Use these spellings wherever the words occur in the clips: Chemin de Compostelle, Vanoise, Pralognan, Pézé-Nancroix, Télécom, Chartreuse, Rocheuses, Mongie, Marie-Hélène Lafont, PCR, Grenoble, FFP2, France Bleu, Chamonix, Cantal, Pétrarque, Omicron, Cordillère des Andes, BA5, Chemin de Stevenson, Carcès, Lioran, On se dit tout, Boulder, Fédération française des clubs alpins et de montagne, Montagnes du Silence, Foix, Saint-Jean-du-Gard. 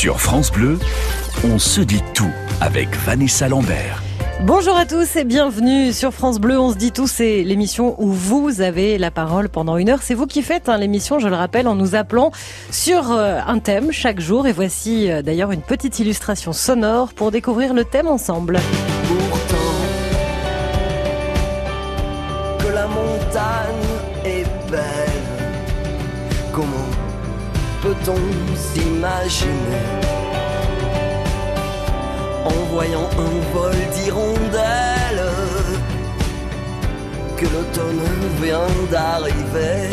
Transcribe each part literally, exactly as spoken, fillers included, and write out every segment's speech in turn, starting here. Sur France Bleu, on se dit tout avec Vanessa Lambert. Bonjour à tous et bienvenue sur France Bleu, on se dit tout, c'est l'émission où vous avez la parole pendant une heure. C'est vous qui faites hein, l'émission, je le rappelle, en nous appelant sur euh, un thème chaque jour. Et voici euh, d'ailleurs une petite illustration sonore pour découvrir le thème ensemble. Pourtant, que la montagne est belle, comment peut-on s'imaginer ? En voyant un vol d'hirondelles, que l'automne vient d'arriver.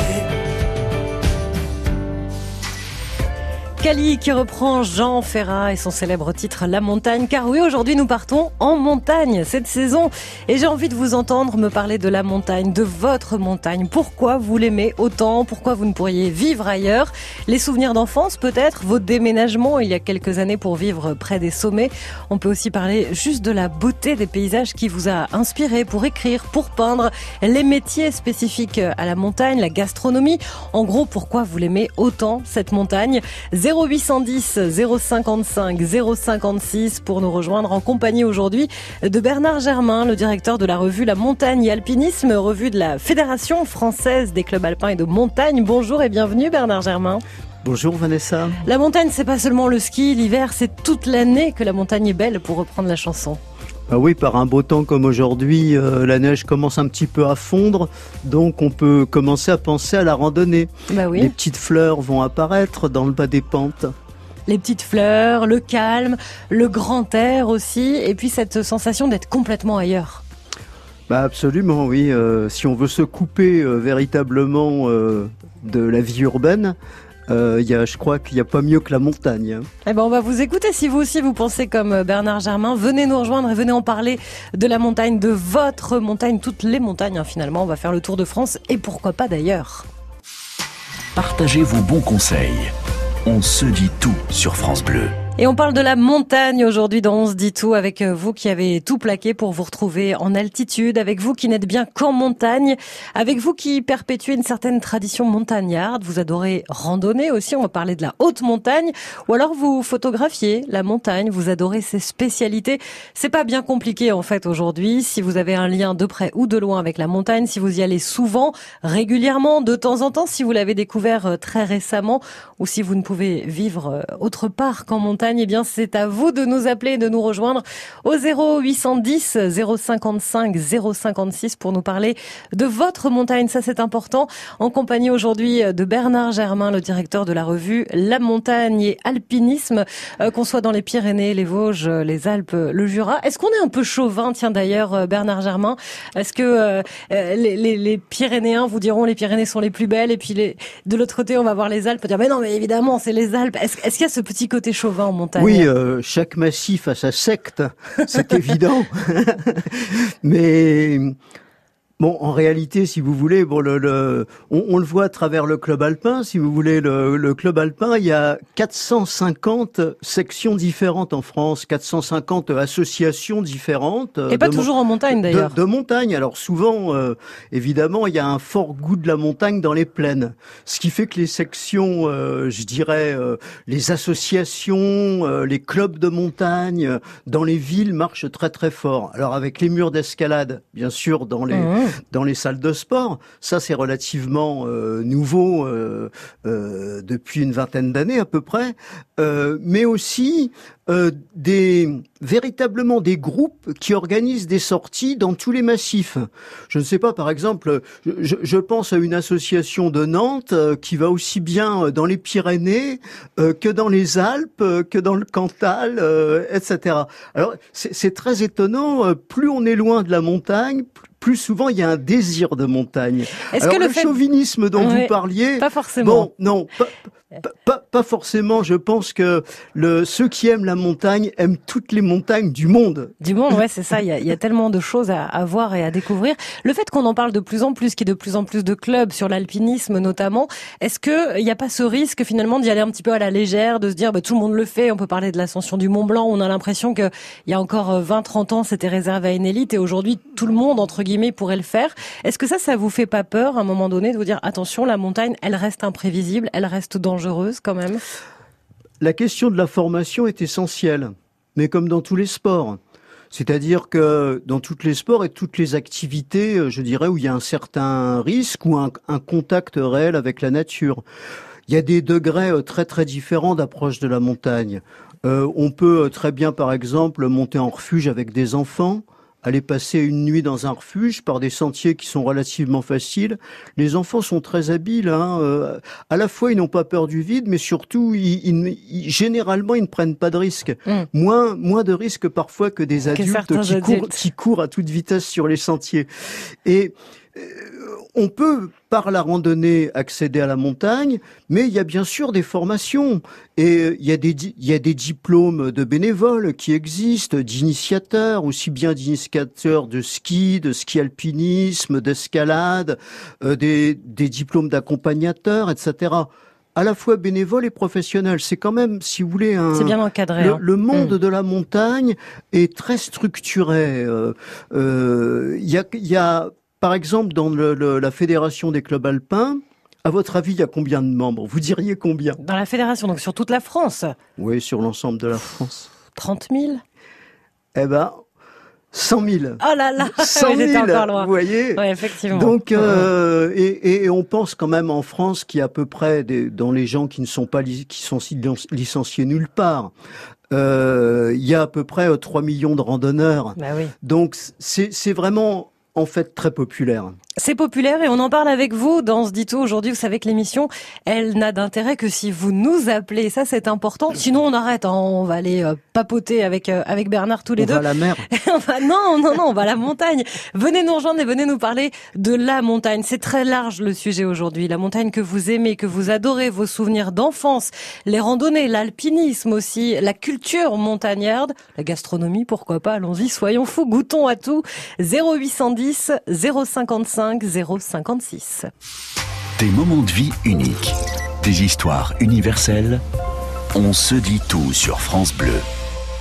Cali qui reprend Jean Ferrat et son célèbre titre La Montagne, car oui, aujourd'hui nous partons en montagne cette saison et j'ai envie de vous entendre me parler de la montagne, de votre montagne, pourquoi vous l'aimez autant, pourquoi vous ne pourriez vivre ailleurs, les souvenirs d'enfance peut-être, vos déménagements il y a quelques années pour vivre près des sommets. On peut aussi parler juste de la beauté des paysages qui vous a inspiré pour écrire, pour peindre, les métiers spécifiques à la montagne, la gastronomie, en gros pourquoi vous l'aimez autant cette montagne. zéro huit cent dix, zéro cinquante-cinq, zéro cinquante-six pour nous rejoindre en compagnie aujourd'hui de Bernard Germain, le directeur de la revue La Montagne et Alpinisme, revue de la Fédération française des clubs alpins et de montagne. Bonjour et bienvenue Bernard Germain. Bonjour Vanessa. La montagne, c'est pas seulement le ski, l'hiver, c'est toute l'année que la montagne est belle pour reprendre la chanson. Ah oui, par un beau temps comme aujourd'hui, euh, la neige commence un petit peu à fondre, donc on peut commencer à penser à la randonnée. Bah oui. Les petites fleurs vont apparaître dans le bas des pentes. Les petites fleurs, le calme, le grand air aussi, et puis cette sensation d'être complètement ailleurs. Bah absolument, oui. Euh, si on veut se couper euh, véritablement euh, de la vie urbaine, Euh, y a, je crois qu'il n'y a pas mieux que la montagne. Eh ben, on va vous écouter. Si vous aussi vous pensez comme Bernard Germain, venez nous rejoindre et venez en parler de la montagne, de votre montagne, toutes les montagnes. Hein, finalement, on va faire le tour de France et pourquoi pas d'ailleurs. Partagez vos bons conseils. On se dit tout sur France Bleu. Et on parle de la montagne aujourd'hui dans On se dit tout avec vous qui avez tout plaqué pour vous retrouver en altitude, avec vous qui n'êtes bien qu'en montagne, avec vous qui perpétuez une certaine tradition montagnarde, vous adorez randonner aussi, on va parler de la haute montagne, ou alors vous photographiez la montagne, vous adorez ses spécialités. C'est pas bien compliqué en fait aujourd'hui, si vous avez un lien de près ou de loin avec la montagne, si vous y allez souvent, régulièrement, de temps en temps, si vous l'avez découvert très récemment, ou si vous ne pouvez vivre autre part qu'en montagne, eh bien, c'est à vous de nous appeler et de nous rejoindre au zéro huit cent dix, zéro cinquante-cinq, zéro cinquante-six pour nous parler de votre montagne. Ça, c'est important. En compagnie aujourd'hui de Bernard Germain, le directeur de la revue La Montagne et Alpinisme, euh, qu'on soit dans les Pyrénées, les Vosges, les Alpes, le Jura. Est-ce qu'on est un peu chauvin, tiens d'ailleurs, euh, Bernard Germain? Est-ce que euh, les, les, les Pyrénéens vous diront les Pyrénées sont les plus belles et puis les, de l'autre côté, on va voir les Alpes dire mais non, mais évidemment, c'est les Alpes. Est-ce, est-ce qu'il y a ce petit côté chauvin en montagne? Oui, euh, chaque massif a sa secte, c'est évident. Mais bon, en réalité, si vous voulez, bon, le, le, on, on le voit à travers le club alpin. Si vous voulez, le, le club alpin, il y a quatre cent cinquante sections différentes en France, quatre cent cinquante associations différentes. Et pas toujours mon... en montagne, d'ailleurs. De, de montagne. Alors souvent, euh, évidemment, il y a un fort goût de la montagne dans les plaines. Ce qui fait que les sections, euh, je dirais, euh, les associations, euh, les clubs de montagne, dans les villes, marchent très très fort. Alors avec les murs d'escalade, bien sûr, dans les... Mmh. Dans les salles de sport, ça c'est relativement euh, nouveau euh, euh, depuis une vingtaine d'années à peu près, euh, mais aussi euh, des véritablement des groupes qui organisent des sorties dans tous les massifs. Je ne sais pas, par exemple, je, je pense à une association de Nantes euh, qui va aussi bien dans les Pyrénées euh, que dans les Alpes, euh, que dans le Cantal, euh, et cetera. Alors c'est, c'est très étonnant, euh, plus on est loin de la montagne, plus Plus souvent, il y a un désir de montagne. Est-ce Alors, que le, le fait... chauvinisme dont ouais, vous parliez... Pas forcément. Bon, non, pas, pas, pas, pas forcément. Je pense que le, ceux qui aiment la montagne aiment toutes les montagnes du monde. Du monde, ouais, c'est ça. Il y a, il y a tellement de choses à, à voir et à découvrir. Le fait qu'on en parle de plus en plus, qu'il y ait de plus en plus de clubs sur l'alpinisme notamment, est-ce qu'il n'y a pas ce risque finalement d'y aller un petit peu à la légère, de se dire bah, tout le monde le fait, on peut parler de l'ascension du Mont Blanc, on a l'impression qu'il y a encore vingt trente ans, c'était réservé à une élite et aujourd'hui, tout le monde, entre guillemets, pourrait le faire. Est-ce que ça, ça vous fait pas peur à un moment donné de vous dire attention, la montagne, elle reste imprévisible, elle reste dangereuse quand même? la question de la formation est essentielle, mais comme dans tous les sports. C'est-à-dire que dans tous les sports et toutes les activités, je dirais, où il y a un certain risque ou un, un contact réel avec la nature. Il y a des degrés très très différents d'approche de la montagne. Euh, on peut très bien, par exemple, monter en refuge avec des enfants, aller passer une nuit dans un refuge par des sentiers qui sont relativement faciles. Les enfants sont très habiles, hein. Euh, à la fois, ils n'ont pas peur du vide, mais surtout, ils, ils, ils, généralement, ils ne prennent pas de risques. Mmh. Moins, moins de risques parfois que des adultes, que qui, adultes. Courent, qui courent à toute vitesse sur les sentiers. Et euh, on peut, par la randonnée, accéder à la montagne, mais il y a bien sûr des formations. Et il y a des, il y a des diplômes de bénévoles qui existent, d'initiateurs, aussi bien d'initiateurs de ski, de ski alpinisme, d'escalade, euh, des, des diplômes d'accompagnateurs, et cetera. À la fois bénévole et professionnel. C'est quand même, si vous voulez, un... C'est bien encadré. Le, hein. le monde mmh. de la montagne est très structuré. Il euh, euh, y a... Y a Par exemple, dans le, le, la Fédération des clubs alpins, à votre avis, il y a combien de membres? Vous diriez combien? Dans la Fédération, donc sur toute la France? Oui, sur l'ensemble de la France. trente mille? Eh ben, cent mille. Oh là là, j'étais encore loin. Vous voyez? Oui, effectivement. Donc, euh, ouais. et, et on pense quand même en France qu'il y a à peu près, des, dans les gens qui ne sont pas li, qui sont licenciés nulle part, euh, il y a à peu près trois millions de randonneurs. Bah oui. Donc, c'est, c'est vraiment... en fait très populaire. C'est populaire et on en parle avec vous dans On se dit tout aujourd'hui. Vous savez que l'émission, elle n'a d'intérêt que si vous nous appelez. Ça, c'est important. Sinon, on arrête. Hein. On va aller euh, papoter avec euh, avec Bernard tous les on deux. On va à la mer. non, non, non, on va à la montagne. Venez nous rejoindre et venez nous parler de la montagne. C'est très large le sujet aujourd'hui. La montagne que vous aimez, que vous adorez, vos souvenirs d'enfance, les randonnées, l'alpinisme aussi, la culture montagnarde, la gastronomie, pourquoi pas. Allons-y, soyons fous, goûtons à tout. zéro huit cent dix, zéro cinquante-cinq, zéro cinquante-six. Des moments de vie uniques, des histoires universelles, on se dit tout sur France Bleu.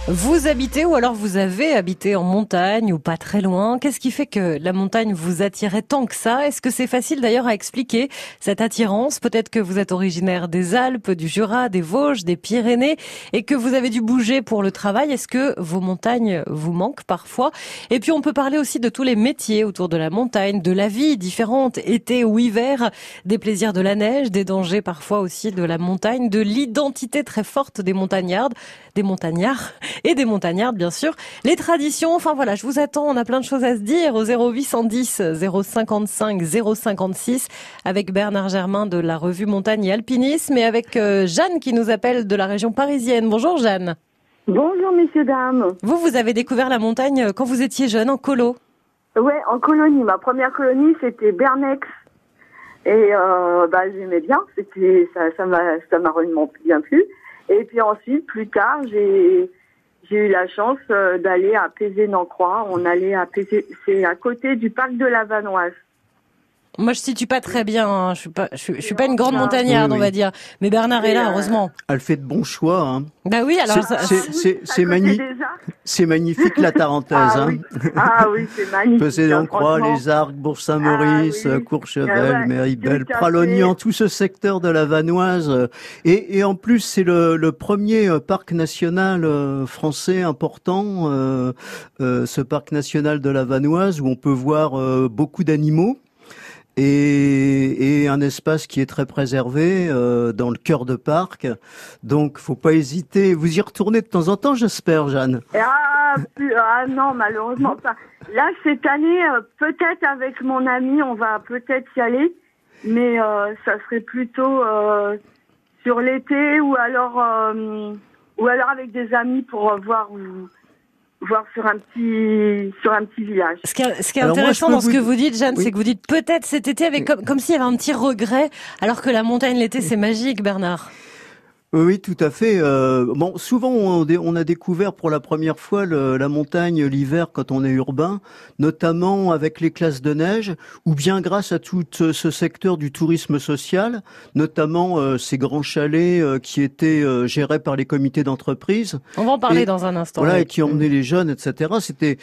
Vous habitez ou alors vous avez habité en montagne ou pas très loin. Qu'est-ce qui fait que la montagne vous attirait tant que ça? Est-ce que c'est facile d'ailleurs à expliquer cette attirance? Peut-être que vous êtes originaire des Alpes, du Jura, des Vosges, des Pyrénées et que vous avez dû bouger pour le travail. Est-ce que vos montagnes vous manquent parfois? Et puis on peut parler aussi de tous les métiers autour de la montagne, de la vie différente, été ou hiver, des plaisirs de la neige, des dangers parfois aussi de la montagne, de l'identité très forte des montagnards, des montagnards. Et des montagnardes, bien sûr. Les traditions, enfin voilà, je vous attends, on a plein de choses à se dire au zéro huit cent dix, zéro cinquante-cinq, zéro cinquante-six avec Bernard Germain de la revue Montagne et Alpinisme et avec euh, Jeanne qui nous appelle de la région parisienne. Bonjour Jeanne. Bonjour messieurs, dames. Vous, vous avez découvert la montagne quand vous étiez jeune, en colo? Ouais, en colonie. Ma première colonie, c'était Bernex. Et euh, bah, j'aimais bien, c'était, ça, ça m'a, ça m'a vraiment bien plu. Et puis ensuite, plus tard, j'ai... J'ai eu la chance d'aller à Pézé-Nancroix. On allait à Pézé, c'est à côté du parc de la Vanoise. Moi, je ne situe pas très bien. Hein. Je suis pas, je, je suis pas une grande montagnarde, oui, oui. on va dire. Mais Bernard et est là, euh... heureusement. Elle fait de bons choix. Hein. Bah oui, alors c'est, c'est, c'est, c'est, magnifique. C'est magnifique la Tarentaise. ah, hein. oui. ah oui, c'est magnifique. Pézé-Nancroix, les Arcs, Bourg-Saint-Maurice, ah, oui. Courchevel, ah, ouais. Méribel, tout Pralognan, tout ce secteur de la Vanoise. Et, et en plus, c'est le, le premier parc national français important, euh, euh, ce parc national de la Vanoise, où on peut voir euh, beaucoup d'animaux. Et, et un espace qui est très préservé euh, dans le cœur de parc. Donc, faut pas hésiter. Vous y retournez de temps en temps, j'espère, Jeanne. Ah, plus, ah non, malheureusement pas. Là, cette année, euh, peut-être avec mon ami, on va peut-être y aller. Mais euh, ça serait plutôt euh, sur l'été ou alors euh, ou alors avec des amis pour euh, voir... Où... voir sur un petit sur un petit village. Ce qui est, ce qui est intéressant moi, dans ce que vous dites, Jeanne, oui. c'est que vous dites peut-être cet été, avec comme, comme s'il y avait un petit regret, alors que la montagne l'été, c'est magique, Bernard. Oui, tout à fait. Euh, bon, souvent, on, on a découvert pour la première fois le, la montagne l'hiver quand on est urbain, notamment avec les classes de neige, ou bien grâce à tout ce secteur du tourisme social, notamment euh, ces grands chalets euh, qui étaient euh, gérés par les comités d'entreprise. On va en parler et, dans un instant. Voilà, oui. et qui emmenaient les jeunes, et cetera. C'était.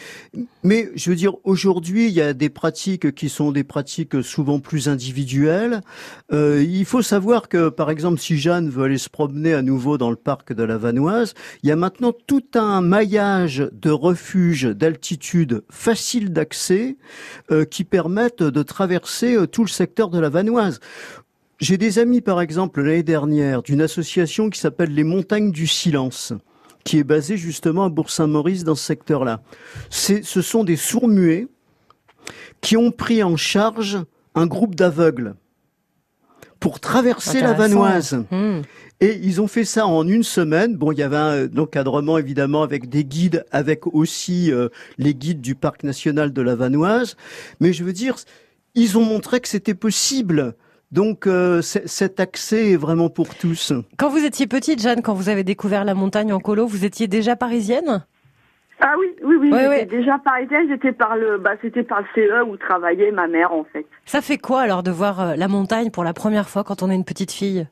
Mais je veux dire, aujourd'hui, il y a des pratiques qui sont des pratiques souvent plus individuelles. Euh, il faut savoir que, par exemple, si Jeanne veut aller se promener promener à nouveau dans le parc de la Vanoise. Il y a maintenant tout un maillage de refuges d'altitude facile d'accès euh, qui permettent de traverser euh, tout le secteur de la Vanoise. J'ai des amis, par exemple, l'année dernière, d'une association qui s'appelle les Montagnes du Silence, qui est basée justement à Bourg-Saint-Maurice dans ce secteur-là. C'est, ce sont des sourds-muets qui ont pris en charge un groupe d'aveugles pour traverser la Vanoise. Mmh. Et ils ont fait ça en une semaine. Bon, il y avait un encadrement évidemment avec des guides, avec aussi euh, les guides du parc national de la Vanoise. Mais je veux dire, ils ont montré que c'était possible. Donc euh, cet accès est vraiment pour tous. Quand vous étiez petite, Jeanne, quand vous avez découvert la montagne en colo, vous étiez déjà parisienne ? Ah oui, oui, oui, oui, j'étais oui. déjà parisienne, j'étais par le, bah, c'était par le C E où travaillait ma mère, en fait. Ça fait quoi, alors, de voir la montagne pour la première fois quand on est une petite fille ?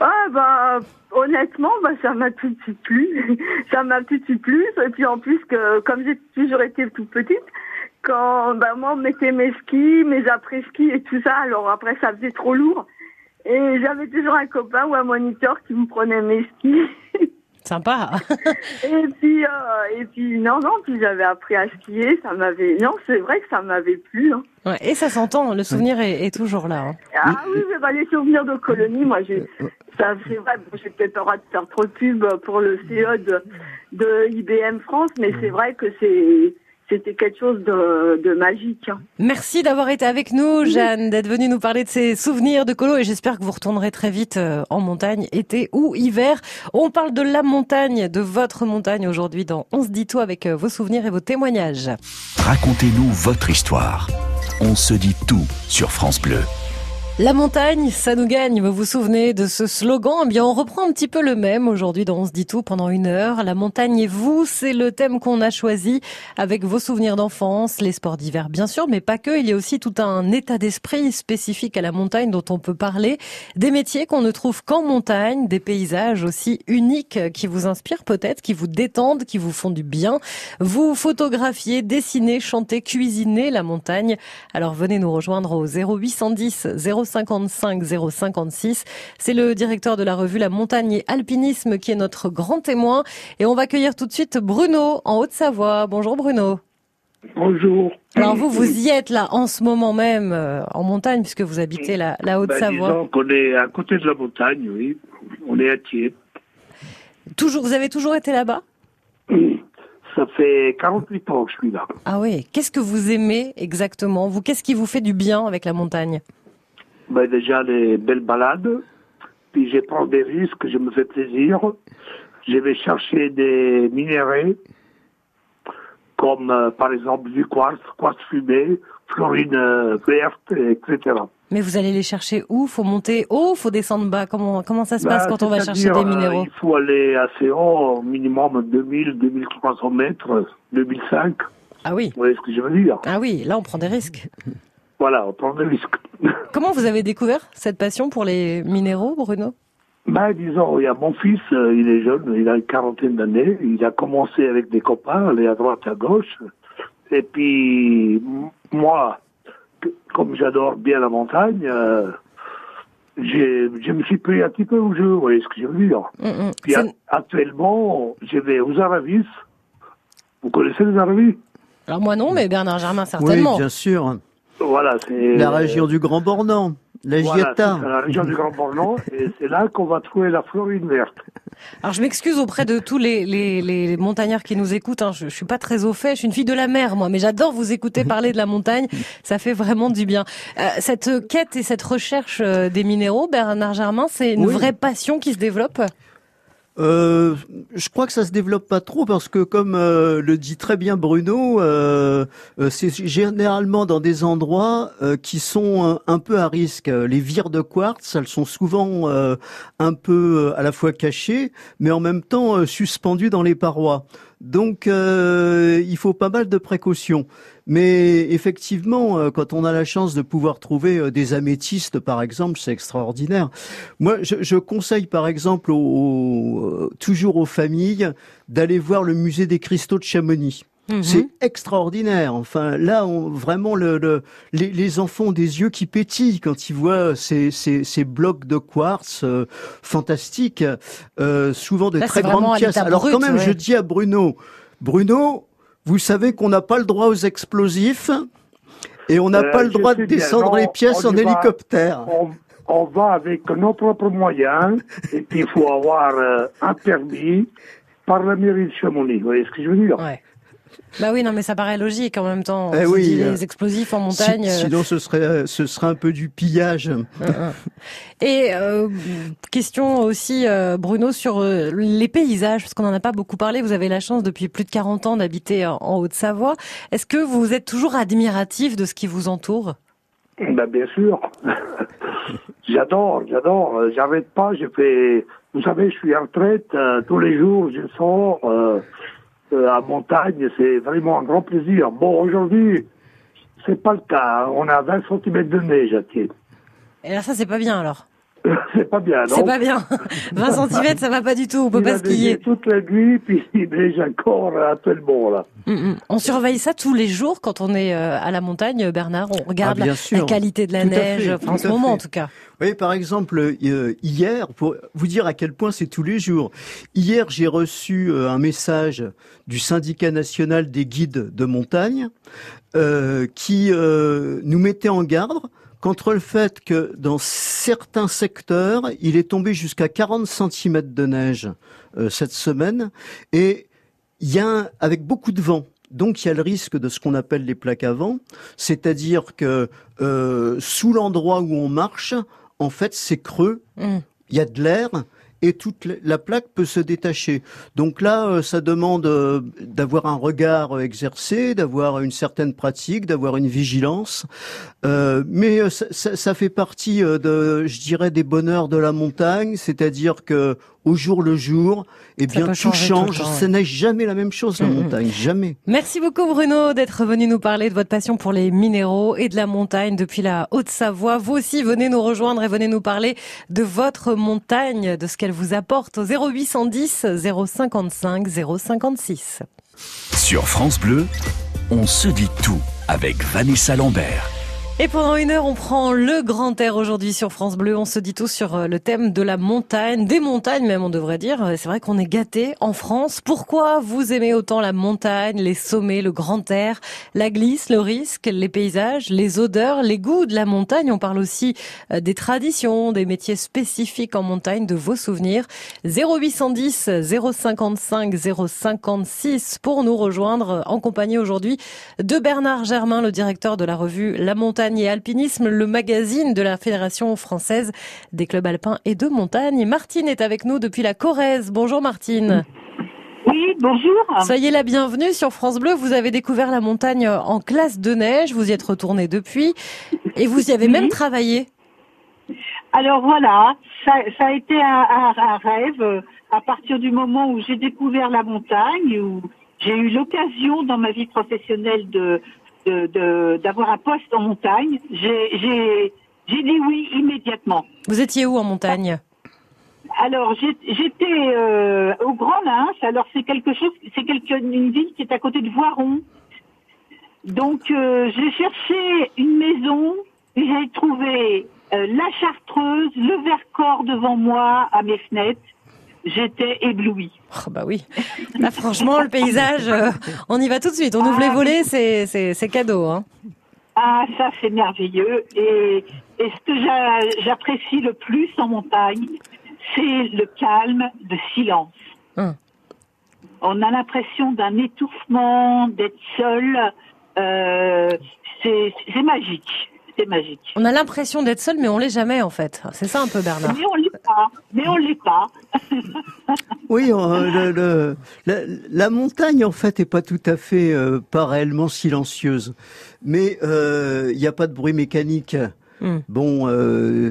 Ah, bah, honnêtement, bah, ça m'a tout de suite plu. ça m'a tout de suite plu. Et puis, en plus, que, comme j'ai toujours été toute petite, quand, bah, moi, on mettait mes skis, mes après-skis et tout ça, alors après, ça faisait trop lourd. Et j'avais toujours un copain ou un moniteur qui me prenait mes skis. Sympa. et puis, euh, et puis, non, non, puis j'avais appris à skier, ça m'avait, non, c'est vrai que ça m'avait plu, hein. Ouais, et ça s'entend, le souvenir est, est toujours là, hein. Ah oui, mais bah, les souvenirs de colonie, moi, j'ai, ça, c'est vrai, bon, j'ai peut-être peur de faire trop de pub pour le C E de, de I B M France, mais c'est vrai que c'est, c'était quelque chose de, de magique. Merci d'avoir été avec nous, Jeanne, d'être venue nous parler de ces souvenirs de colo, et j'espère que vous retournerez très vite en montagne, été ou hiver. On parle de la montagne, de votre montagne aujourd'hui dans On se dit tout, avec vos souvenirs et vos témoignages. Racontez-nous votre histoire. On se dit tout sur France Bleu. La montagne, ça nous gagne. Vous vous souvenez de ce slogan ? Eh bien, on reprend un petit peu le même aujourd'hui dans On se dit tout pendant une heure. La montagne et vous, c'est le thème qu'on a choisi, avec vos souvenirs d'enfance, les sports d'hiver bien sûr, mais pas que. Il y a aussi tout un état d'esprit spécifique à la montagne dont on peut parler, des métiers qu'on ne trouve qu'en montagne, des paysages aussi uniques qui vous inspirent peut-être, qui vous détendent, qui vous font du bien. Vous photographiez, dessinez, chantez, cuisinez la montagne. Alors venez nous rejoindre au zéro huit cent dix, zéro cinquante-cinq, zéro cinquante-six. C'est le directeur de la revue La Montagne et Alpinisme qui est notre grand témoin. Et on va accueillir tout de suite Bruno en Haute-Savoie. Bonjour Bruno. Bonjour. Alors vous, vous y êtes là en ce moment même euh, en montagne, puisque vous habitez la, la Haute-Savoie. Ben, disons qu'on est à côté de la montagne, oui. On est à Thiers. Toujours, vous avez toujours été là-bas ? Ça fait quarante-huit ans que je suis là. Ah oui. Qu'est-ce que vous aimez exactement ? Vous, qu'est-ce qui vous fait du bien avec la montagne ? Ben déjà les belles balades, puis je prends des risques, je me fais plaisir. Je vais chercher des minéraux, comme euh, par exemple du quartz, quartz fumé, fluorine euh, verte, et cetera. Mais vous allez les chercher où ? Faut monter haut, faut descendre bas ? Comment, comment ça se ben, passe quand on va chercher dire, des minéraux euh, il faut aller assez haut, minimum deux mille, deux mille trois cents mètres, deux mille cinq. Ah oui. Vous voyez ce que je veux dire ? Ah oui, là on prend des risques. Voilà, on prend des risques. Comment vous avez découvert cette passion pour les minéraux, Bruno ? Ben, disons, il y a mon fils, il est jeune, il a une quarantaine d'années, il a commencé avec des copains, aller à droite, à gauche, et puis, moi, comme j'adore bien la montagne, euh, j'ai, je me suis pris un petit peu au jeu, vous voyez ce que je veux dire. Mmh, mmh. Puis, a- actuellement, je vais aux Aravis. Vous connaissez les Aravis ? Alors, moi non, mais Bernard Germain, certainement. Oui, bien sûr. Voilà, c'est la région du Grand-Bornand, la Gietta. Voilà, c'est la région du Grand-Bornand, et c'est là qu'on va trouver la fluorine verte. Alors je m'excuse auprès de tous les, les, les montagnards qui nous écoutent, hein. Je, je suis pas très au fait, je suis une fille de la mer moi, mais j'adore vous écouter parler de la montagne, ça fait vraiment du bien. Euh, cette quête et cette recherche des minéraux, Bernard Germain, c'est une oui. vraie passion qui se développe ? Euh, je crois que ça se développe pas trop parce que, comme euh, le dit très bien Bruno, euh, c'est généralement dans des endroits euh, qui sont un, un peu à risque. Les vires de quartz, elles sont souvent euh, un peu à la fois cachées, mais en même temps euh, suspendues dans les parois. Donc, euh, il faut pas mal de précautions. Mais effectivement, quand on a la chance de pouvoir trouver des améthystes, par exemple, c'est extraordinaire. Moi, je, je conseille, par exemple, aux, aux, toujours aux familles d'aller voir le musée des cristaux de Chamonix. Mmh. C'est extraordinaire. Enfin, là, on, vraiment, le, le, les, les enfants ont des yeux qui pétillent quand ils voient ces, ces, ces blocs de quartz euh, fantastiques, euh, souvent de là, très grandes pièces. Alors brut, quand même, ouais. je dis à Bruno, Bruno, vous savez qu'on n'a pas le droit aux explosifs et on n'a euh, pas le droit de descendre bien, non, les pièces en hélicoptère. Va, on, on va avec nos propres moyens et puis il faut avoir euh, un permis par la mairie de Chamonix. Vous voyez ce que je veux dire? Ouais. Bah oui, non, mais ça paraît logique en même temps. Eh oui, euh, les explosifs en montagne. Si, sinon, ce serait, ce serait un peu du pillage. Et euh, question aussi, euh, Bruno, sur euh, les paysages, parce qu'on n'en a pas beaucoup parlé. Vous avez la chance depuis plus de quarante ans d'habiter en, en Haute-Savoie. Est-ce que vous êtes toujours admiratif de ce qui vous entoure? Ben, bien sûr. J'adore, j'adore. J'arrête pas. Je fais. Vous savez, je suis en retraite. Euh, tous les jours, je sors. Euh... à montagne, c'est vraiment un grand plaisir. Bon, aujourd'hui, c'est pas le cas. On a vingt centimètres de neige, tiens. Et là, ça, c'est pas bien, alors. C'est pas bien, non? C'est pas bien. vingt centimètres, ça va pas du tout. On peut il pas skier. Toute la nuit, puis il neige encore à tout le monde, là. Mm-hmm. On surveille ça tous les jours quand on est à la montagne, Bernard. On regarde ah, la, la qualité de la tout neige, enfin, en ce moment, en tout cas. Oui, par exemple, euh, hier, pour vous dire à quel point c'est tous les jours, hier j'ai reçu euh, un message du syndicat national des guides de montagne euh, qui euh, nous mettait en garde contre le fait que dans certains secteurs, il est tombé jusqu'à quarante centimètres de neige euh, cette semaine et il y a un, avec beaucoup de vent. Donc il y a le risque de ce qu'on appelle les plaques à vent, c'est-à-dire que euh, sous l'endroit où on marche, en fait, c'est creux, mmh. il y a de l'air et toute la plaque peut se détacher. Donc là, euh, ça demande euh, d'avoir un regard exercé, d'avoir une certaine pratique, d'avoir une vigilance. Euh, mais euh, ça, ça, ça fait partie euh, de, je dirais, des bonheurs de la montagne, c'est-à-dire que au jour le jour, eh bien, tout change. Tout ça n'est jamais la même chose, la mmh. montagne. Jamais. Merci beaucoup, Bruno, d'être venu nous parler de votre passion pour les minéraux et de la montagne depuis la Haute-Savoie. Vous aussi, venez nous rejoindre et venez nous parler de votre montagne, de ce qu'elle vous apporte au zéro huit un zéro, zéro cinquante-cinq, zéro cinquante-six. Sur France Bleu, on se dit tout avec Vanessa Lambert. Et pendant une heure, on prend le grand air aujourd'hui sur France Bleu. On se dit tout sur le thème de la montagne, des montagnes même, on devrait dire. C'est vrai qu'on est gâtés en France. Pourquoi vous aimez autant la montagne, les sommets, le grand air, la glisse, le risque, les paysages, les odeurs, les goûts de la montagne? On parle aussi des traditions, des métiers spécifiques en montagne, de vos souvenirs. zéro huit un zéro, zéro cinquante-cinq, zéro cinquante-six pour nous rejoindre en compagnie aujourd'hui de Bernard Germain, le directeur de la revue La Montagne et Alpinisme, le magazine de la Fédération française des clubs alpins et de montagne. Martine est avec nous depuis la Corrèze. Bonjour Martine. Oui, bonjour. Soyez la bienvenue sur France Bleu. Vous avez découvert la montagne en classe de neige, vous y êtes retournée depuis et vous y avez oui. même travaillé. Alors voilà, ça, ça a été un, un, un rêve à partir du moment où j'ai découvert la montagne, où j'ai eu l'occasion dans ma vie professionnelle de De, de, d'avoir un poste en montagne, j'ai, j'ai, j'ai dit oui immédiatement. Vous étiez où en montagne? Alors, j'ai, j'étais euh, au Grand Lince. Alors, c'est quelque chose, c'est quelque, une ville qui est à côté de Voiron. Donc, euh, j'ai cherché une maison, et j'ai trouvé euh, la Chartreuse, le Vercors devant moi, à mes fenêtres. J'étais éblouie. Oh bah oui. Là, franchement, le paysage, euh, on y va tout de suite. On ouvre ah, les volets, c'est, c'est, c'est cadeau, hein. Ah, ça, c'est merveilleux. Et, et ce que j'a, j'apprécie le plus en montagne, c'est le calme, le silence. Hum. On a l'impression d'un étouffement, d'être seul. Euh, c'est, c'est magique. C'est magique. On a l'impression d'être seul, mais on l'est jamais, en fait. C'est ça un peu, Bernard. Mais on l'est pas. Mais on l'est pas. Oui, euh, le, le, la, la montagne, en fait, est pas tout à fait, euh, pas réellement silencieuse. Mais il euh, n'y a pas de bruit mécanique. Mmh. Bon, euh,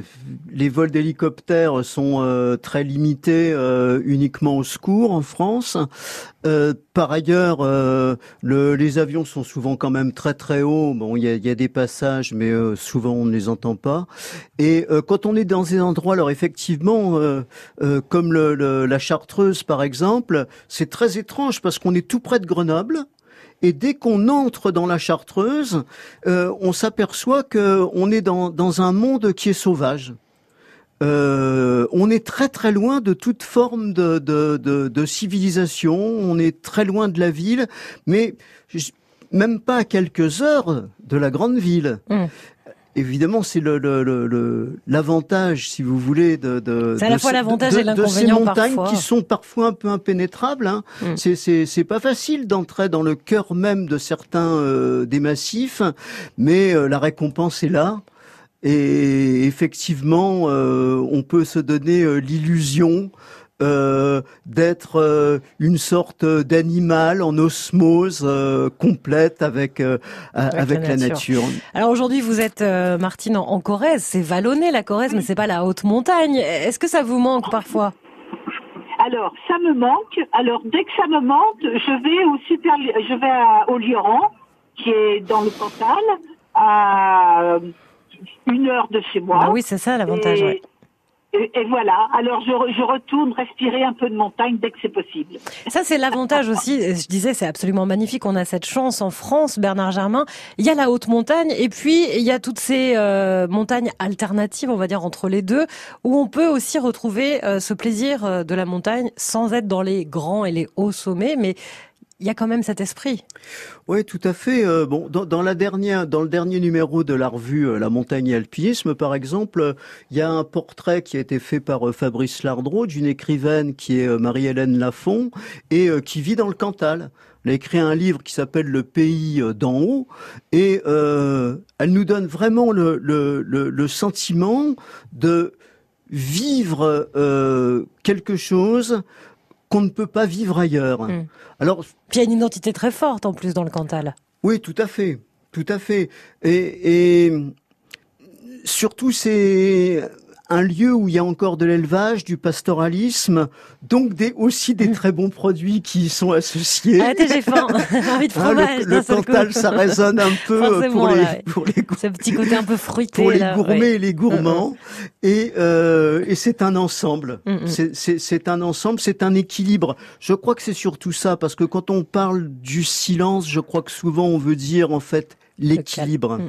les vols d'hélicoptères sont euh, très limités euh, uniquement au secours en France. Euh, par ailleurs, euh, le, les avions sont souvent quand même très très hauts. Bon, il y a, y a des passages, mais euh, souvent on ne les entend pas. Et euh, quand on est dans des endroits, alors effectivement, euh, euh, comme le, le, la Chartreuse par exemple, c'est très étrange parce qu'on est tout près de Grenoble. Et dès qu'on entre dans la Chartreuse, euh, on s'aperçoit que on est dans, dans un monde qui est sauvage. Euh, on est très très loin de toute forme de, de, de, de civilisation, on est très loin de la ville, mais même pas à quelques heures de la grande ville. Mmh. Évidemment, c'est le, le, le, le, l'avantage, si vous voulez, de, de, c'est à la fois l'avantage et l'inconvénient de ces montagnes parfois, qui sont parfois un peu impénétrables, hein. Mm. C'est, c'est, c'est pas facile d'entrer dans le cœur même de certains euh, des massifs, mais euh, la récompense est là. Et effectivement, euh, on peut se donner euh, l'illusion euh, d'être euh, une sorte d'animal en osmose euh, complète avec euh, avec, avec la, la nature. nature. Alors aujourd'hui, vous êtes euh, Martine en, en Corrèze, c'est vallonné la Corrèze, mais c'est pas la haute montagne. Est-ce que ça vous manque parfois ? Alors, ça me manque. Alors dès que ça me manque, je vais au super, je vais à, au Lioran, qui est dans le Cantal, à une heure de chez moi. Ah oui, c'est ça l'avantage. Et... ouais. Et, et voilà, alors je, je retourne respirer un peu de montagne dès que c'est possible. Ça c'est l'avantage aussi, je disais c'est absolument magnifique, on a cette chance en France, Bernard Germain, il y a la haute montagne et puis il y a toutes ces euh, montagnes alternatives, on va dire entre les deux, où on peut aussi retrouver euh, ce plaisir de la montagne sans être dans les grands et les hauts sommets, mais il y a quand même cet esprit. Oui, tout à fait. Euh, bon, dans, dans la dernière, dans le dernier numéro de la revue euh, La Montagne et Alpinisme, par exemple, euh, il y a un portrait qui a été fait par euh, Fabrice Lardreau d'une écrivaine qui est euh, Marie-Hélène Lafont et euh, qui vit dans le Cantal. Elle a écrit un livre qui s'appelle Le Pays d'en haut et euh, elle nous donne vraiment le, le, le, le sentiment de vivre euh, quelque chose qu'on ne peut pas vivre ailleurs. Mmh. Alors, puis il y a une identité très forte en plus dans le Cantal. Oui, tout à fait, tout à fait. Et, et surtout, c'est un lieu où il y a encore de l'élevage, du pastoralisme, donc des, aussi des mmh. très bons produits qui y sont associés. Ah, t'es j'ai faim, j'ai envie de fromage. Hein, le le Cantal, ça résonne un peu pour les, là, pour les gourmands. Ce petit côté un peu fruité. Pour les là, gourmets ouais. et les gourmands. Mmh. Et, euh, et c'est un ensemble. Mmh. C'est, c'est, c'est un ensemble, c'est un équilibre. Je crois que c'est surtout ça, parce que quand on parle du silence, je crois que souvent on veut dire, en fait, l'équilibre.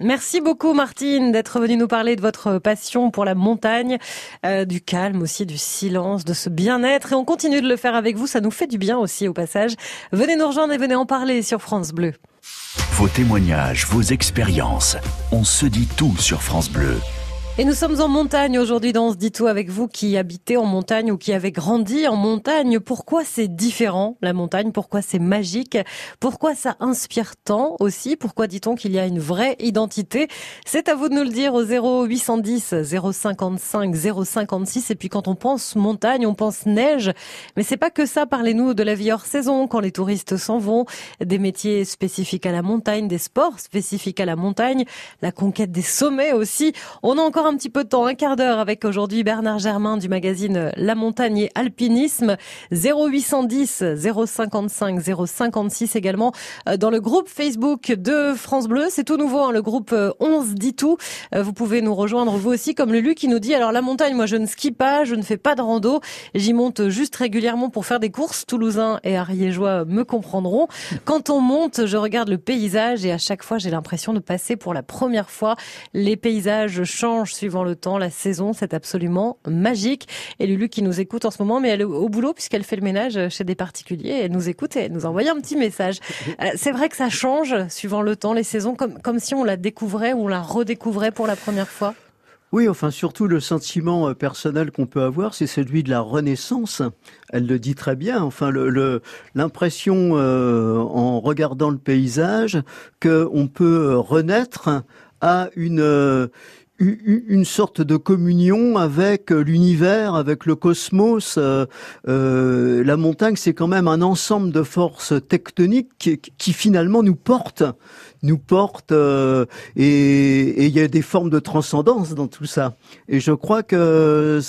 Merci beaucoup Martine d'être venue nous parler de votre passion pour la montagne, euh, du calme aussi, du silence, de ce bien-être et on continue de le faire avec vous, ça nous fait du bien aussi au passage. Venez nous rejoindre et venez en parler sur France Bleu. Vos témoignages, vos expériences, on se dit tout sur France Bleu. Et nous sommes en montagne aujourd'hui dans On se dit tout avec vous qui habitez en montagne ou qui avez grandi en montagne. Pourquoi c'est différent la montagne ? Pourquoi c'est magique ? Pourquoi ça inspire tant aussi ? Pourquoi dit-on qu'il y a une vraie identité ? C'est à vous de nous le dire au zéro huit cent dix, zéro cinquante-cinq, zéro cinquante-six. Et puis quand on pense montagne, on pense neige. Mais c'est pas que ça. Parlez-nous de la vie hors saison, quand les touristes s'en vont, des métiers spécifiques à la montagne, des sports spécifiques à la montagne, la conquête des sommets aussi. On a encore un petit peu de temps, un quart d'heure avec aujourd'hui Bernard Germain du magazine La Montagne et Alpinisme, zéro huit cent dix, zéro cinquante-cinq, zéro cinquante-six également dans le groupe Facebook de France Bleu, c'est tout nouveau hein, le groupe On se dit tout, vous pouvez nous rejoindre vous aussi comme Lulu qui nous dit alors la montagne moi je ne skie pas, je ne fais pas de rando, j'y monte juste régulièrement pour faire des courses, Toulousains et Ariégeois me comprendront, quand on monte je regarde le paysage et à chaque fois j'ai l'impression de passer pour la première fois, les paysages changent suivant le temps, la saison, c'est absolument magique. Et Lulu qui nous écoute en ce moment, mais elle est au boulot puisqu'elle fait le ménage chez des particuliers, elle nous écoute et elle nous envoie un petit message. Euh, c'est vrai que ça change suivant le temps, les saisons, comme, comme si on la découvrait ou on la redécouvrait pour la première fois. Oui, enfin surtout le sentiment personnel qu'on peut avoir, c'est celui de la renaissance. Elle le dit très bien. Enfin, le, le, l'impression euh, en regardant le paysage qu'on peut renaître à une... Euh, une sorte de communion avec l'univers, avec le cosmos. Euh, euh, la montagne, c'est quand même un ensemble de forces tectoniques qui, qui finalement nous portent, nous portent, euh, et il y a des formes de transcendance dans tout ça. Et je crois que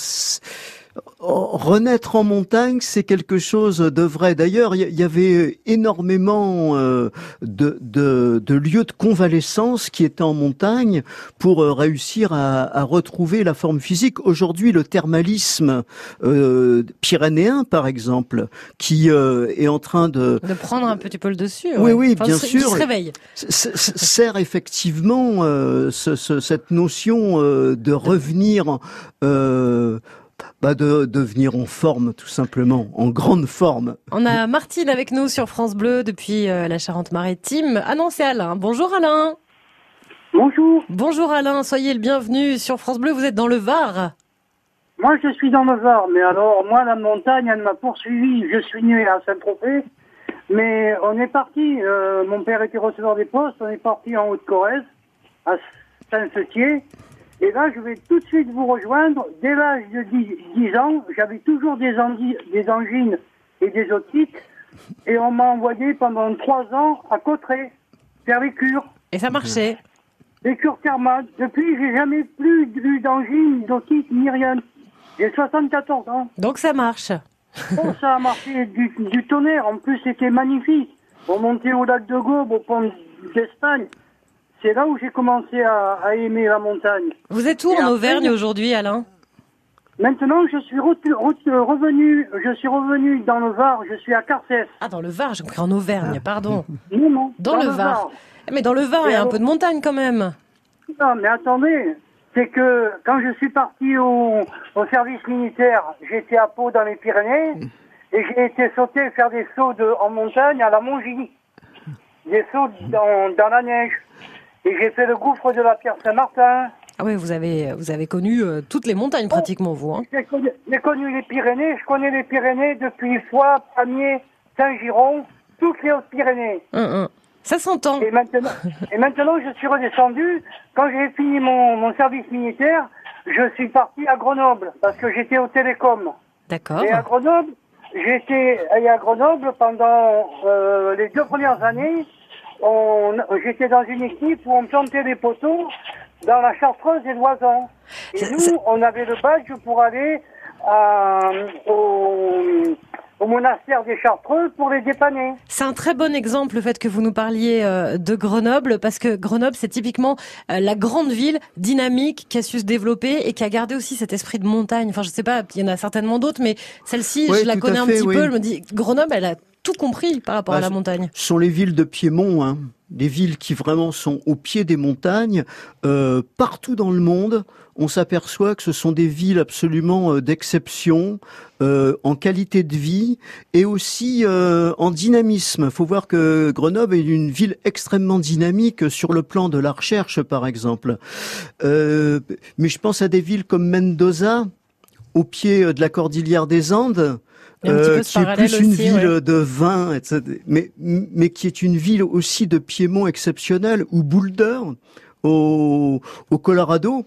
renaître en montagne, c'est quelque chose de vrai. D'ailleurs, il y avait énormément de, de, de lieux de convalescence qui étaient en montagne pour réussir à, à retrouver la forme physique. Aujourd'hui, le thermalisme euh, pyrénéen, par exemple, qui euh, est en train de... De prendre un petit peu le dessus. Oui, ouais. oui, enfin, bien sûr. Qui se réveille. Sert effectivement euh, ce, ce, cette notion euh, de revenir... Euh, Bah de, de venir en forme, tout simplement, en grande forme. On a Martine avec nous sur France Bleu depuis euh, la Charente-Maritime. Ah non, c'est Alain. Bonjour Alain. Bonjour. Bonjour Alain, soyez le bienvenu sur France Bleu. Vous êtes dans le Var. Moi, je suis dans le Var, mais alors, moi, la montagne, elle m'a poursuivi. Je suis né à Saint-Tropez, mais on est parti. Euh, mon père était receveur des postes. On est parti en Haute-Corrèze, à Saint-Seutier. Et là, je vais tout de suite vous rejoindre. Dès l'âge de dix ans, j'avais toujours des, des angines et des otites. Et on m'a envoyé pendant trois ans à Cotterêts faire les cures. Et ça marchait. Les cures thermales. Depuis, j'ai jamais plus eu d'angines, d'otites, ni rien. J'ai soixante-quatorze ans. Donc ça marche. Oh, ça a marché du, du tonnerre. En plus, c'était magnifique. On montait au lac de Gaube, au pont d'Espagne. C'est là où j'ai commencé à, à aimer la montagne. Vous êtes où et en après, Auvergne aujourd'hui, Alain? Maintenant, je suis re- re- revenu, je suis revenu dans le Var, je suis à Carcès. Ah, dans le Var, j'ai compris en Auvergne, pardon. Non, non, dans, dans le, le Var. Var. Mais dans le Var, et il y a un peu de montagne quand même. Non, mais attendez, c'est que quand je suis parti au, au service militaire, j'étais à Pau dans les Pyrénées, et j'ai été sauter faire des sauts de, en montagne à la Mongie. Des sauts dans, dans la neige. Et j'ai fait le gouffre de la Pierre-Saint-Martin. Ah oui, vous avez, vous avez connu euh, toutes les montagnes pratiquement, vous. Hein. J'ai, connu, j'ai connu les Pyrénées. Je connais les Pyrénées depuis Foix, Pamiers, Saint-Giron, toutes les Hautes-Pyrénées. Hum, hum. Ça s'entend. Et maintenant, et maintenant, je suis redescendu. Quand j'ai fini mon, mon service militaire, je suis parti à Grenoble, parce que j'étais au télécom. D'accord. Et à Grenoble, j'étais à Grenoble pendant euh, les deux premières années. On, j'étais dans une équipe où on plantait des poteaux dans la Chartreuse et l'Oisan. Et ça, nous, ça... on avait le badge pour aller à, au, au monastère des Chartreux pour les dépanner. C'est un très bon exemple le fait que vous nous parliez euh, de Grenoble, parce que Grenoble, c'est typiquement euh, la grande ville dynamique qui a su se développer et qui a gardé aussi cet esprit de montagne. Enfin, je sais pas, il y en a certainement d'autres, mais celle-ci, oui, je la connais fait, un petit oui. peu. Je me dis, Grenoble, elle a tout compris par rapport bah, à la montagne. Ce sont les villes de Piémont, hein. Des villes qui vraiment sont au pied des montagnes. Euh, partout dans le monde, on s'aperçoit que ce sont des villes absolument euh, d'exception, euh, en qualité de vie et aussi euh, en dynamisme. Il faut voir que Grenoble est une ville extrêmement dynamique sur le plan de la recherche, par exemple. Euh, mais je pense à des villes comme Mendoza, au pied de la cordillère des Andes, Euh, qui est plus aussi, une ville ouais. de vin, et cetera, mais, mais qui est une ville aussi de Piémont exceptionnelle, ou Boulder, au, au Colorado,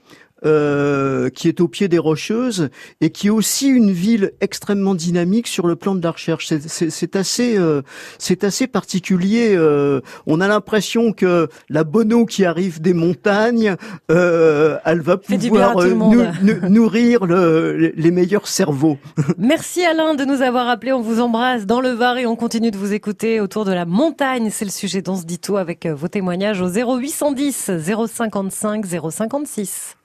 euh, qui est au pied des Rocheuses, et qui est aussi une ville extrêmement dynamique sur le plan de la recherche. C'est, c'est, c'est assez, euh, c'est assez particulier. Euh, on a l'impression que la Bono qui arrive des montagnes, euh, elle va pouvoir euh, nou, nou, nourrir le, les meilleurs cerveaux. Merci Alain de nous avoir appelés. On vous embrasse dans le Var et on continue de vous écouter autour de la montagne. C'est le sujet d'On se dit tout avec vos témoignages au zéro huit cent dix, zéro cinquante-cinq, zéro cinquante-six.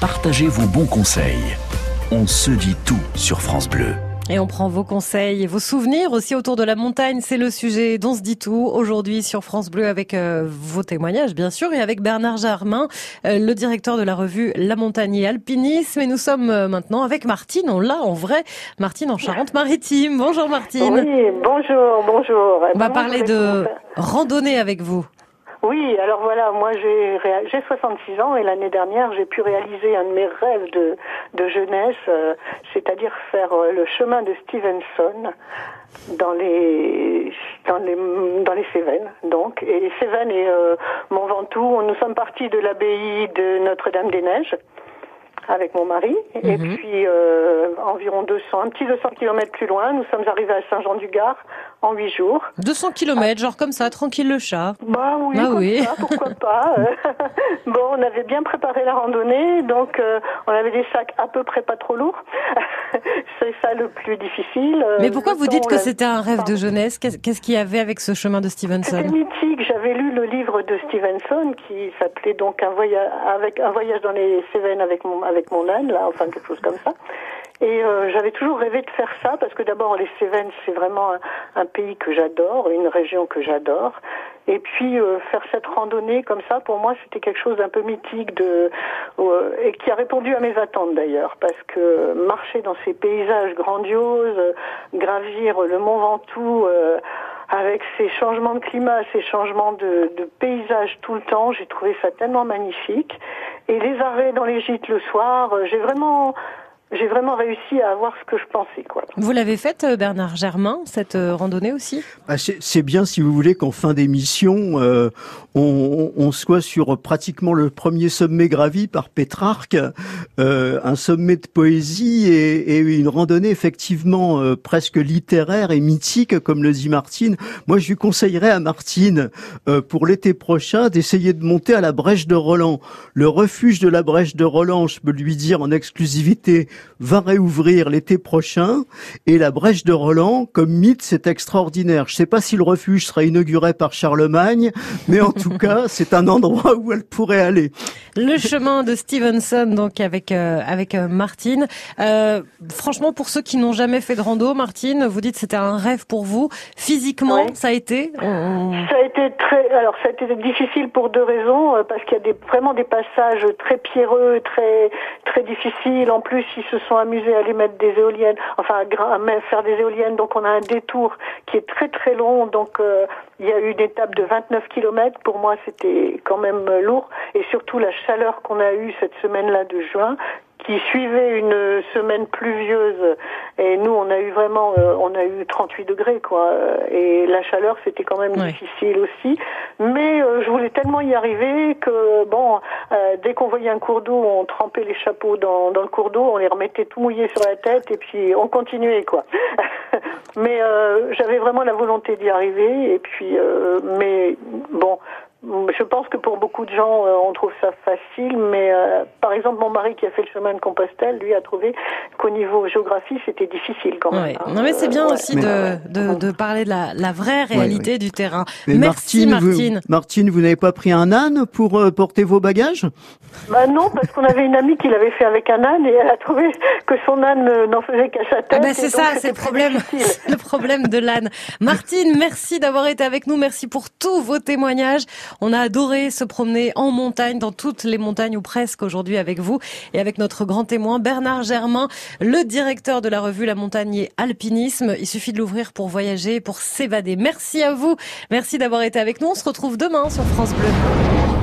Partagez vos bons conseils. On se dit tout sur France Bleu. Et on prend vos conseils et vos souvenirs aussi autour de la montagne. C'est le sujet d'On se dit tout aujourd'hui sur France Bleu avec euh, vos témoignages, bien sûr, et avec Bernard Germain, euh, le directeur de la revue La Montagne et Alpinisme. Et nous sommes euh, maintenant avec Martine. On l'a en vrai. Martine en Charente-Maritime. Bonjour Martine. Oui, bonjour, bonjour. On va parler de randonnée avec vous. Oui, alors voilà, moi j'ai, j'ai soixante-six ans et l'année dernière j'ai pu réaliser un de mes rêves de, de jeunesse, euh, c'est-à-dire faire euh, le chemin de Stevenson dans les dans les dans les Cévennes, donc, et les Cévennes et euh, Mont Ventoux. Nous sommes partis de l'abbaye de Notre-Dame-des-Neiges avec mon mari. Mmh. Et puis, euh, environ deux cents, un petit deux cents kilomètres plus loin, nous sommes arrivés à Saint-Jean-du-Gard en huit jours. deux cents kilomètres, ah. genre comme ça, tranquille le chat. Bah oui, bah oui. Ça, pourquoi pas. Bon, on avait bien préparé la randonnée, donc euh, on avait des sacs à peu près pas trop lourds. C'est ça le plus difficile. Mais pourquoi vous dites que c'était un rêve de jeunesse? Qu'est-ce qu'il y avait avec ce chemin de Stevenson? C'était mythique. J'avais lu le livre de Stevenson qui s'appelait donc un voyage, avec, un voyage dans les Cévennes avec mon, avec mon âne, là, enfin quelque chose comme ça. Et euh, j'avais toujours rêvé de faire ça parce que d'abord les Cévennes, c'est vraiment un, un pays que j'adore, une région que j'adore. Et puis euh, faire cette randonnée comme ça, pour moi, c'était quelque chose d'un peu mythique de euh, et qui a répondu à mes attentes d'ailleurs, parce que marcher dans ces paysages grandioses, euh, gravir le Mont Ventoux euh, avec ces changements de climat, ces changements de, de paysages tout le temps, j'ai trouvé ça tellement magnifique. Et les arrêts dans les gîtes le soir, euh, j'ai vraiment j'ai vraiment réussi à avoir ce que je pensais, quoi. Vous l'avez faite, Bernard Germain, cette randonnée aussi? Bah c'est, c'est bien, si vous voulez, qu'en fin d'émission, euh, on, on soit sur pratiquement le premier sommet gravi par Pétrarque, euh, un sommet de poésie et, et une randonnée effectivement euh, presque littéraire et mythique, comme le dit Martine. Moi, je lui conseillerais à Martine, euh, pour l'été prochain, d'essayer de monter à la Brèche de Roland. Le refuge de la Brèche de Roland, je peux lui dire en exclusivité, va réouvrir l'été prochain, et la Brèche de Roland, comme mythe, c'est extraordinaire. Je ne sais pas si le refuge sera inauguré par Charlemagne, mais en tout cas, c'est un endroit où elle pourrait aller. Le chemin de Stevenson, donc avec euh, avec euh, Martine. Euh, franchement, pour ceux qui n'ont jamais fait de rando, Martine, vous dites c'était un rêve pour vous. Physiquement, oui. ça a été euh... Ça a été très. Alors, ça a été difficile pour deux raisons, parce qu'il y a des, vraiment des passages très pierreux, très très difficiles. En plus, ils se sont amusés à aller mettre des éoliennes, enfin à faire des éoliennes, donc on a un détour qui est très très long, donc euh, il y a eu une étape de vingt-neuf kilomètres, pour moi c'était quand même lourd, et surtout la chaleur qu'on a eue cette semaine-là de juin, qui suivait une semaine pluvieuse, et nous on a eu vraiment euh, on a eu trente-huit degrés quoi, et la chaleur c'était quand même ouais. difficile aussi, mais euh, je voulais tellement y arriver que bon euh, dès qu'on voyait un cours d'eau, on trempait les chapeaux dans dans le cours d'eau, on les remettait tout mouillés sur la tête et puis on continuait quoi. Mais euh, j'avais vraiment la volonté d'y arriver, et puis euh, mais bon, je pense que pour beaucoup de gens, euh, on trouve ça facile, mais euh, par exemple, mon mari qui a fait le chemin de Compostelle, lui a trouvé qu'au niveau géographie, c'était difficile quand même. Ouais. Hein. Non, mais c'est bien euh, aussi ouais. de, de, de parler de la, la vraie réalité ouais, ouais. du terrain. Mais merci Martine. Martine, vous, Martine, vous n'avez pas pris un âne pour euh, porter vos bagages? Bah non, parce qu'on avait une amie qui l'avait fait avec un âne, et elle a trouvé que son âne n'en faisait qu'à sa tête. Ah bah c'est ça, c'est le problème, le problème de l'âne. Martine, merci d'avoir été avec nous, merci pour tous vos témoignages. On a adoré se promener en montagne, dans toutes les montagnes ou presque aujourd'hui avec vous et avec notre grand témoin Bernard Germain, le directeur de la revue La Montagne et Alpinisme. Il suffit de l'ouvrir pour voyager, pour s'évader. Merci à vous, merci d'avoir été avec nous. On se retrouve demain sur France Bleu.